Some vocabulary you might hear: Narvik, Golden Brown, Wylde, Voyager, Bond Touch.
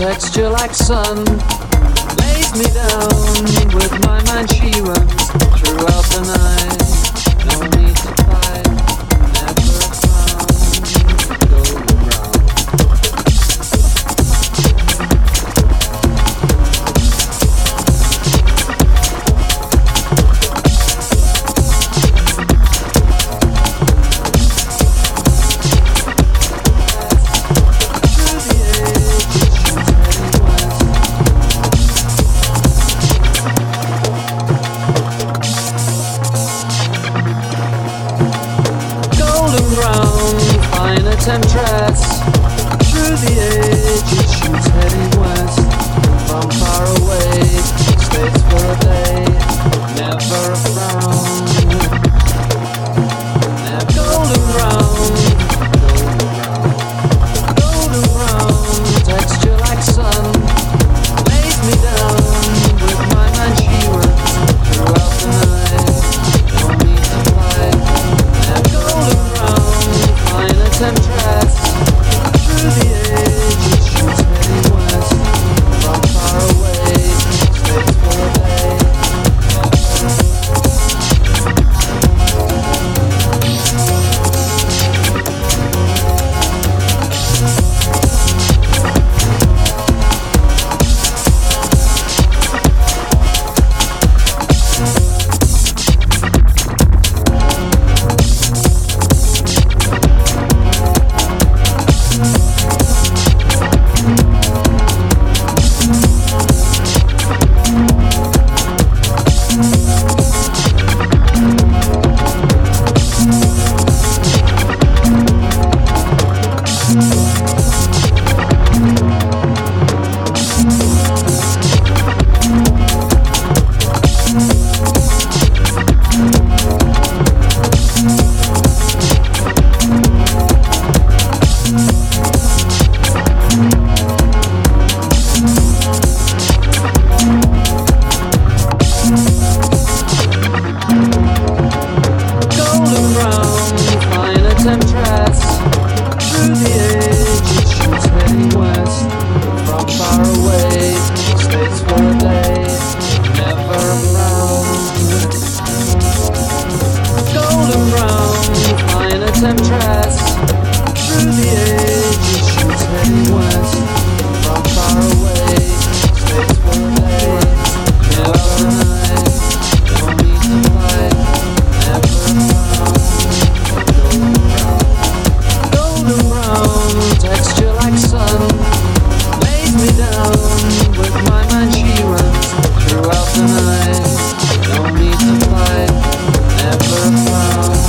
texture like sun lays me down with my mind she runs throughout the night. No need to fight, never a clown, golden brown, fine temptress. Through the ages she's heading west. From far away, stays for a day. Never a frown. Now golden brown, golden brown, texture like sun. Lays me down with my mind she runs throughout the night. And dress through the ages, she's heading west. From far away, stays for a day. Throughout the night, no need to fight, never found.